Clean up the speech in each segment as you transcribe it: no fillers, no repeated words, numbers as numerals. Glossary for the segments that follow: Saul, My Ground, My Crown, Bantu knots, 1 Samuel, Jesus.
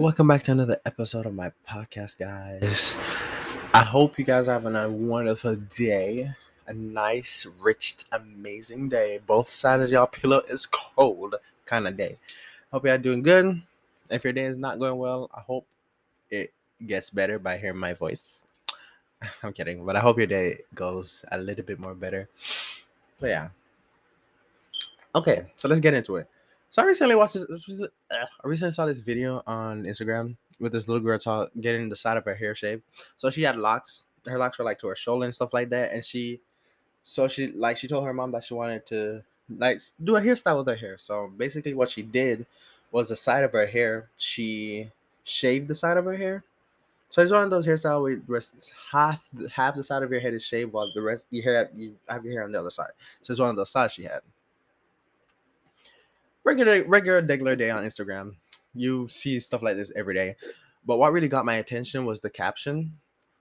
Welcome back to another episode of my podcast, guys. I hope you guys are having a wonderful day. A nice, rich, amazing day. Both sides of y'all pillow is cold kind of day. Hope y'all doing good. If your day is not going well, I hope it gets better by hearing my voice. I'm kidding, but I hope your day goes a little bit more better. But yeah. Okay, so let's get into it. So I recently watched this. I recently saw this video on Instagram with this little girl getting the side of her hair shaved. So she had locks. Her locks were like to her shoulder and stuff like that. And she told her mom that she wanted to like do a hairstyle with her hair. So basically, what she did was the side of her hair. She shaved the side of her hair. So it's one of those hairstyles where half the side of your head is shaved while the rest you have your hair on the other side. So it's one of those sides she had. Regular day on Instagram. You see stuff like this every day. But what really got my attention was the caption.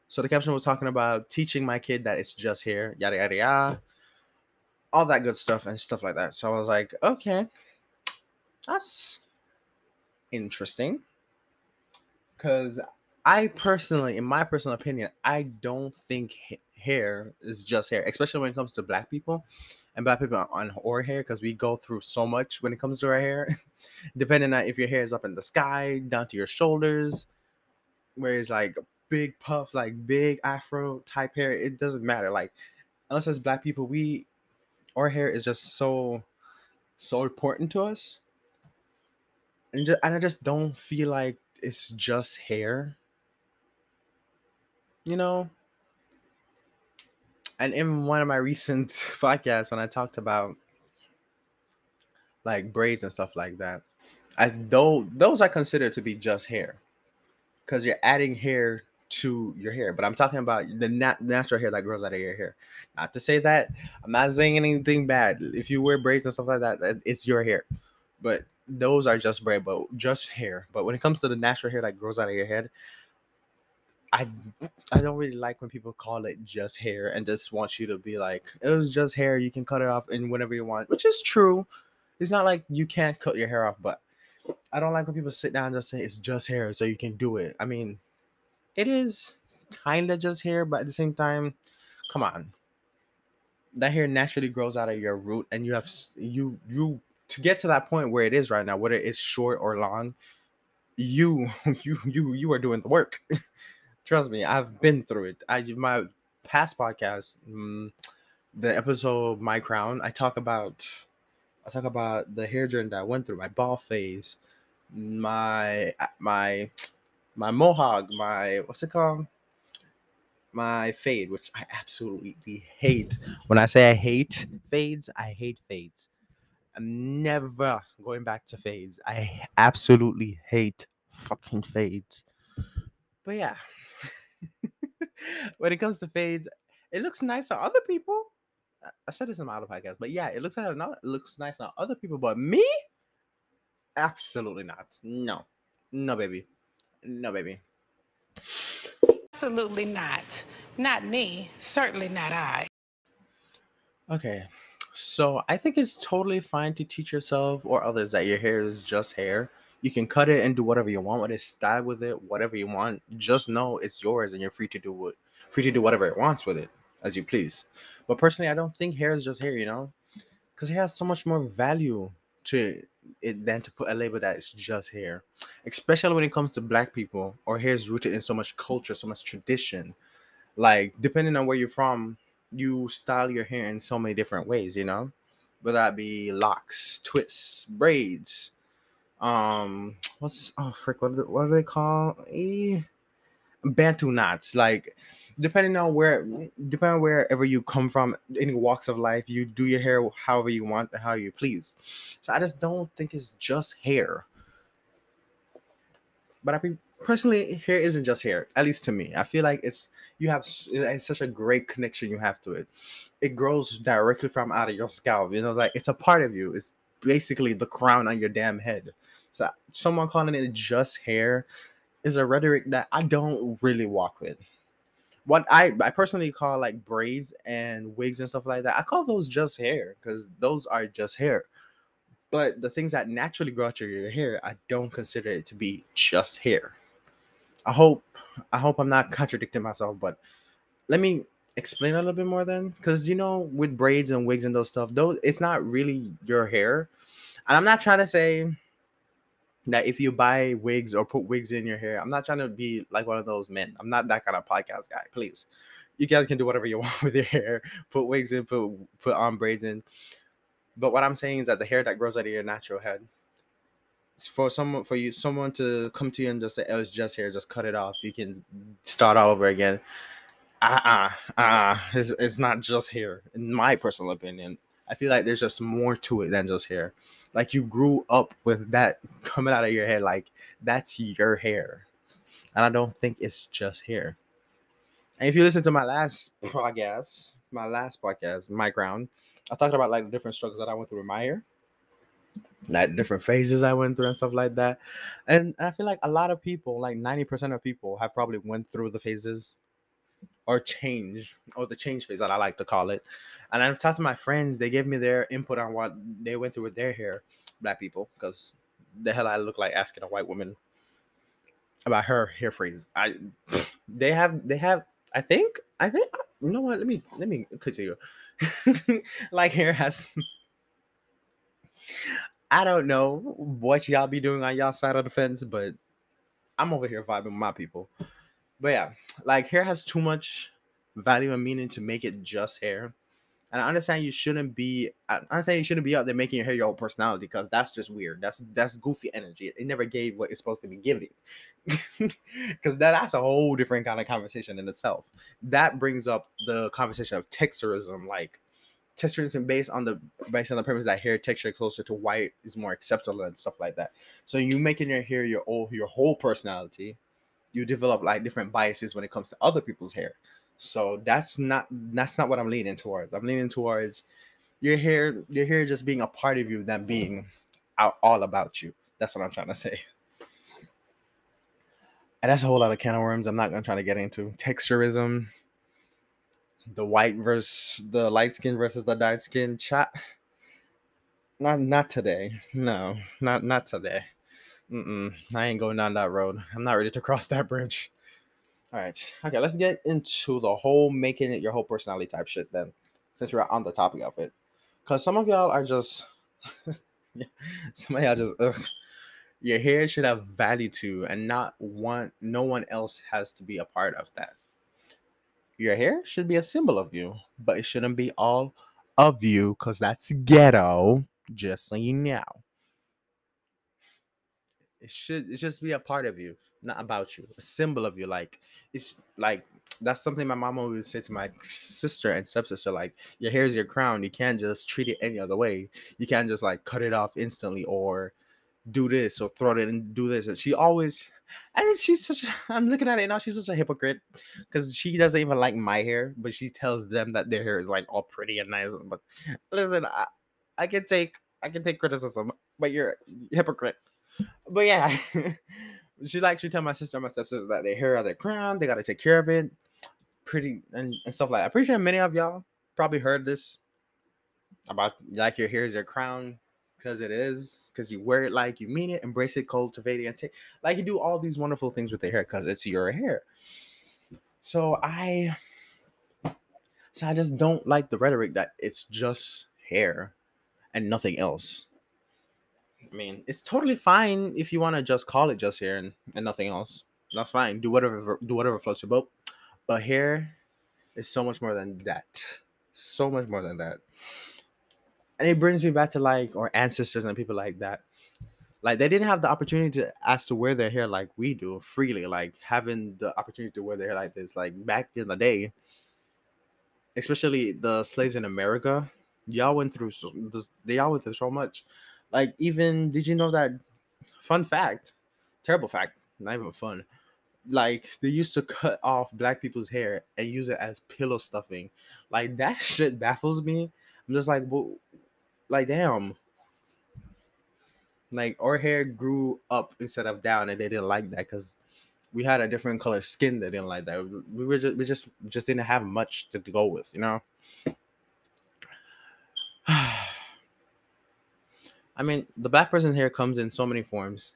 So the caption was talking about teaching my kid that it's just hair, yada, yada, yada. All that good stuff and stuff like that. So I was like, okay, that's interesting. Because I personally, in my personal opinion, I don't think hair is just hair, especially when it comes to black people. And black people on our hair, because we go through so much when it comes to our hair. Depending on if your hair is up in the sky, down to your shoulders, where it's like big puff, like big afro type hair, it doesn't matter. Like, unless as black people, our hair is just so important to us. And I just don't feel like it's just hair. You know? And in one of my recent podcasts, when I talked about like braids and stuff like that, those I consider to be just hair, because you're adding hair to your hair. But I'm talking about the natural hair that grows out of your hair. Not to say that I'm not saying anything bad. If you wear braids and stuff like that, it's your hair. But those are just braids, but just hair. But when it comes to the natural hair that grows out of your head, I don't really like when people call it just hair and just want you to be like, it was just hair, you can cut it off and whenever you want, which is true. It's not like you can't cut your hair off, but I don't like when people sit down and just say it's just hair so you can do it. I mean, it is kind of just hair, but at the same time, come on. That hair naturally grows out of your root, and you have you to get to that point where it is right now, whether it's short or long, you are doing the work. Trust me, I've been through it. My past podcast, the episode My Crown, I talk about the hair journey that I went through, my ball phase, my mohawk, my what's it called? My fade, which I absolutely hate. When I say I hate fades, I hate fades. I'm never going back to fades. I absolutely hate fucking fades. But yeah. When it comes to fades, it looks nice on other people. I said this in my other podcast, but yeah, it looks nice on other people, but me? Absolutely not. No. No, baby. No, baby. Absolutely not. Not me. Certainly not I. Okay. So I think it's totally fine to teach yourself or others that your hair is just hair. You can cut it and do whatever you want with it, style with it, whatever you want. Just know it's yours and you're free to do whatever it wants with it as you please. But personally, I don't think hair is just hair, you know? Because hair has so much more value to it than to put a label that it's just hair. Especially when it comes to black people, our hair is rooted in so much culture, so much tradition. Like, depending on where you're from, you style your hair in so many different ways, you know? Whether that be locks, twists, braids, what do they call Bantu knots? Like, depending on wherever you come from, any walks of life, you do your hair however you want and how you please. So I just don't think it's just hair. But personally, hair isn't just hair. At least to me, I feel like it's such a great connection you have to it. It grows directly from out of your scalp. You know, like it's a part of you. It's basically the crown on your damn head. So someone calling it just hair is a rhetoric that I don't really walk with. What I personally call like braids and wigs and stuff like that, I call those just hair because those are just hair. But the things that naturally grow out of your hair, I don't consider it to be just hair. I hope I'm not contradicting myself, but let me explain a little bit more then. Because, you know, with braids and wigs and those stuff, those it's not really your hair. And I'm not trying to say that if you buy wigs or put wigs in your hair, I'm not trying to be like one of those men. I'm not that kind of podcast guy, please. You guys can do whatever you want with your hair. Put wigs in, put on braids in. But what I'm saying is that the hair that grows out of your natural head, for someone to come to you and just say, oh, it's just hair, just cut it off. You can start all over again. It's not just hair, in my personal opinion. I feel like there's just more to it than just hair. Like, you grew up with that coming out of your hair. Like, that's your hair. And I don't think it's just hair. And if you listen to my last podcast, My Ground, I talked about, like, the different struggles that I went through with my hair. Like, different phases I went through and stuff like that. And I feel like a lot of people, like 90% of people, have probably went through the phases. Or change, or the change phase that I like to call it. And I've talked to my friends. They gave me their input on what they went through with their hair, black people, because the hell I look like asking a white woman about her hair phrase. I think, you know what? Let me continue. Like, hair has, I don't know what y'all be doing on y'all side of the fence, but I'm over here vibing with my people. But yeah, like, hair has too much value and meaning to make it just hair. And I understand you shouldn't be out there making your hair your own personality, because that's just weird. That's goofy energy. It never gave what it's supposed to be giving. Because that's a whole different kind of conversation in itself. That brings up the conversation of texturism. Like, texturism based on the premise that hair texture closer to white is more acceptable and stuff like that. So you making your hair your whole personality, you develop, like, different biases when it comes to other people's hair. So that's not what I'm leaning towards. I'm leaning towards your hair just being a part of you than being all about you. That's what I'm trying to say. And that's a whole lot of can of worms I'm not going to try to get into. Texturism, the white versus the light skin versus the dark skin. Not today. No, not today. I ain't going down that road. I'm not ready to cross that bridge. All right. Okay, let's get into the whole making it your whole personality type shit then, since we're on the topic of it. Because some of y'all are just... ugh. Your hair should have value to, and no one else has to be a part of that. Your hair should be a symbol of you, but it shouldn't be all of you, because that's ghetto, just so you know. It should just be a part of you, not about you, a symbol of you. Like, it's like, that's something my mom always said to my sister and stepsister. Like, your hair is your crown. You can't just treat it any other way. You can't just, like, cut it off instantly or do this or throw it and do this. And I'm looking at it now, she's such a hypocrite, because she doesn't even like my hair, but she tells them that their hair is, like, all pretty and nice. But listen, I can take criticism, but you're a hypocrite. But yeah, she tell my sister and my stepsister that their hair are their crown, they gotta take care of it, pretty and stuff like that. I'm pretty sure many of y'all probably heard this about, like, your hair is your crown, because it is, because you wear it like you mean it, embrace it, cultivate it, and take, like, you do all these wonderful things with the hair because it's your hair. So I just don't like the rhetoric that it's just hair and nothing else. I mean, it's totally fine if you want to just call it just hair and nothing else. That's fine. Do whatever floats your boat. But hair is so much more than that. So much more than that. And it brings me back to, like, our ancestors and people like that. Like, they didn't have the opportunity to wear their hair like we do freely. Like, having the opportunity to wear their hair like this. Like, back in the day, especially the slaves in America, y'all went through so much. Like, even, did you know that, fun fact, terrible fact, not even fun, like, they used to cut off black people's hair and use it as pillow stuffing. Like, that shit baffles me. I'm just like, well, like, damn. Like, our hair grew up instead of down, and they didn't like that because we had a different color skin. They didn't like that. We just didn't have much to go with, you know? I mean, the black person hair comes in so many forms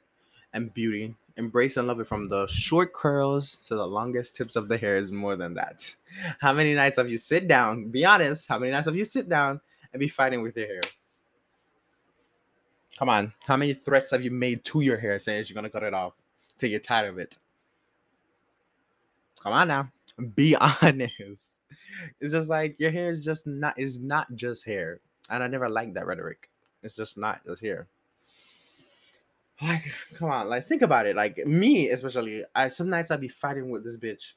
and beauty. Embrace and love it, from the short curls to the longest tips of the hair is more than that. How many nights have you sit down? Be honest. How many nights have you sit down and be fighting with your hair? Come on. How many threats have you made to your hair saying you're going to cut it off till you're tired of it? Come on now. Be honest. It's just like your hair is just not, it's not just hair. And I never liked that rhetoric. It's just not just hair. Like, come on. Like, think about it. Like, me, especially, some nights I'd be fighting with this bitch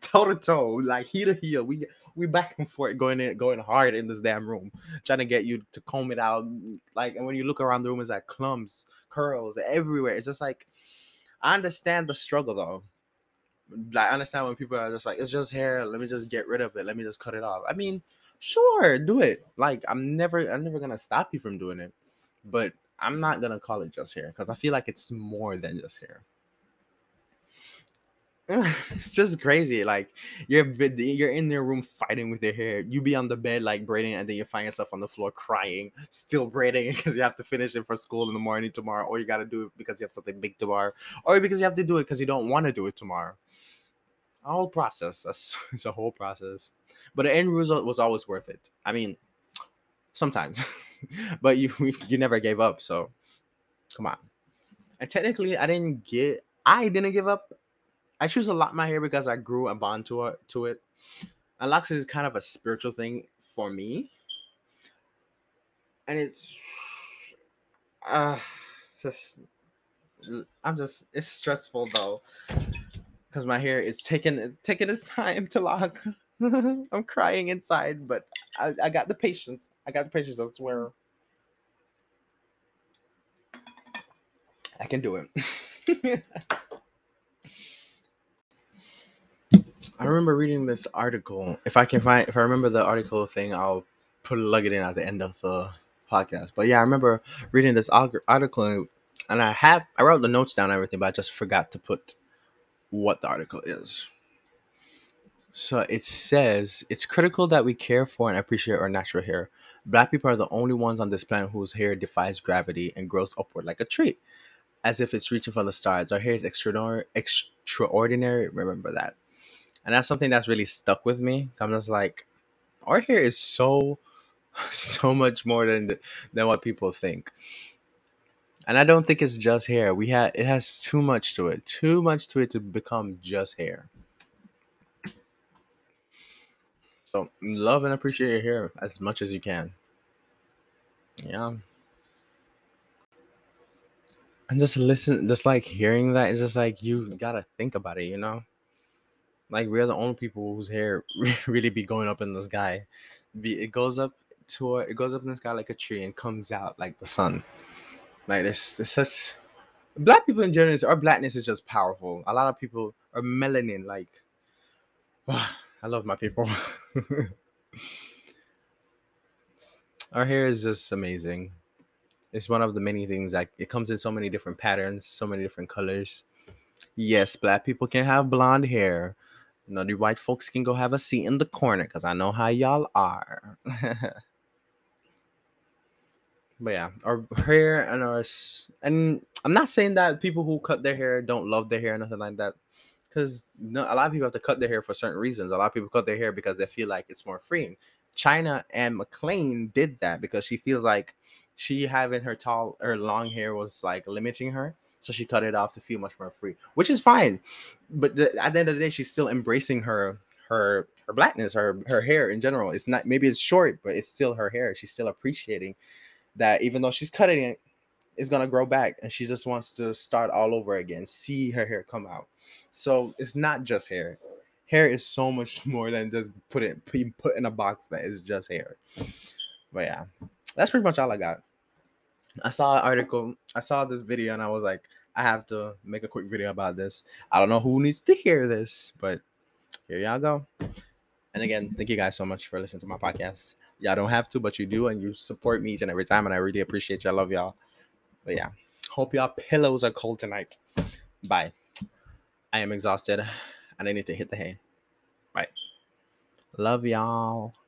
toe to toe, like heel to heel. We back and forth going hard in this damn room, trying to get you to comb it out. Like, and when you look around the room, it's like clumps, curls everywhere. It's just like, I understand the struggle though. Like, I understand when people are just like, it's just hair. Let me just get rid of it. Let me just cut it off. I mean, sure, do it. Like, I'm never gonna stop you from doing it, but I'm not going to call it just hair because I feel like it's more than just hair. It's just crazy. Like, you're in their room fighting with your hair. You be on the bed, like, braiding, and then you find yourself on the floor crying, still braiding because you have to finish it for school in the morning tomorrow, or you got to do it because you have something big tomorrow, or because you have to do it because you don't want to do it tomorrow. A whole process. It's a whole process. But the end result was always worth it. I mean, sometimes. But you never gave up, so come on. And technically, I didn't give up. I choose to lock my hair because I grew a bond to it. And locks is kind of a spiritual thing for me, and it's stressful though, because my hair is taking its time to lock. I'm crying inside, but I got the patience. I got the patience, I swear. I can do it. I remember reading this article. If I remember the article thing, I'll plug it in at the end of the podcast. But yeah, I remember reading this article, and I wrote the notes down and everything, but I just forgot to put what the article is. So it says, it's critical that we care for and appreciate our natural hair. Black people are the only ones on this planet whose hair defies gravity and grows upward like a tree, as if it's reaching for the stars. Our hair is extraordinary. Remember that. And that's something that's really stuck with me. I'm just like, our hair is so much more than what people think. And I don't think it's just hair. It has too much to it to become just hair. So love and appreciate your hair as much as you can. Yeah. And just listen, just like hearing that, it's just like, you gotta think about it, you know? Like, we're the only people whose hair really be going up in the sky. It goes up in the sky like a tree and comes out like the sun. Like, there's such, black people in general, our blackness is just powerful. A lot of people are melanin, like, I love my people. Our hair is just amazing. It's one of the many things. Like, it comes in so many different patterns, so many different colors. Yes, black people can have blonde hair. None of you white folks can go have a seat in the corner because I know how y'all are. But yeah, our hair and and I'm not saying that people who cut their hair don't love their hair or nothing like that. Because a lot of people have to cut their hair for certain reasons. A lot of people cut their hair because they feel like it's more freeing. Chyna McClain did that because she feels like she having her long hair was like limiting her. So she cut it off to feel much more free, which is fine. But at the end of the day, she's still embracing her blackness, her hair in general. It's not, maybe it's short, but it's still her hair. She's still appreciating that even though she's cutting it, it's going to grow back. And she just wants to start all over again, see her hair come out. So it's not just hair. Hair is so much more than just put in a box that is just hair. But yeah, that's pretty much all I got. I saw an article. I saw this video and I was like, I have to make a quick video about this. I don't know who needs to hear this, but here y'all go. And again, thank you guys so much for listening to my podcast. Y'all don't have to, but you do. And you support me each and every time. And I really appreciate y'all. I love y'all. But yeah, hope y'all pillows are cold tonight. Bye. I am exhausted and I need to hit the hay. Bye. Love y'all.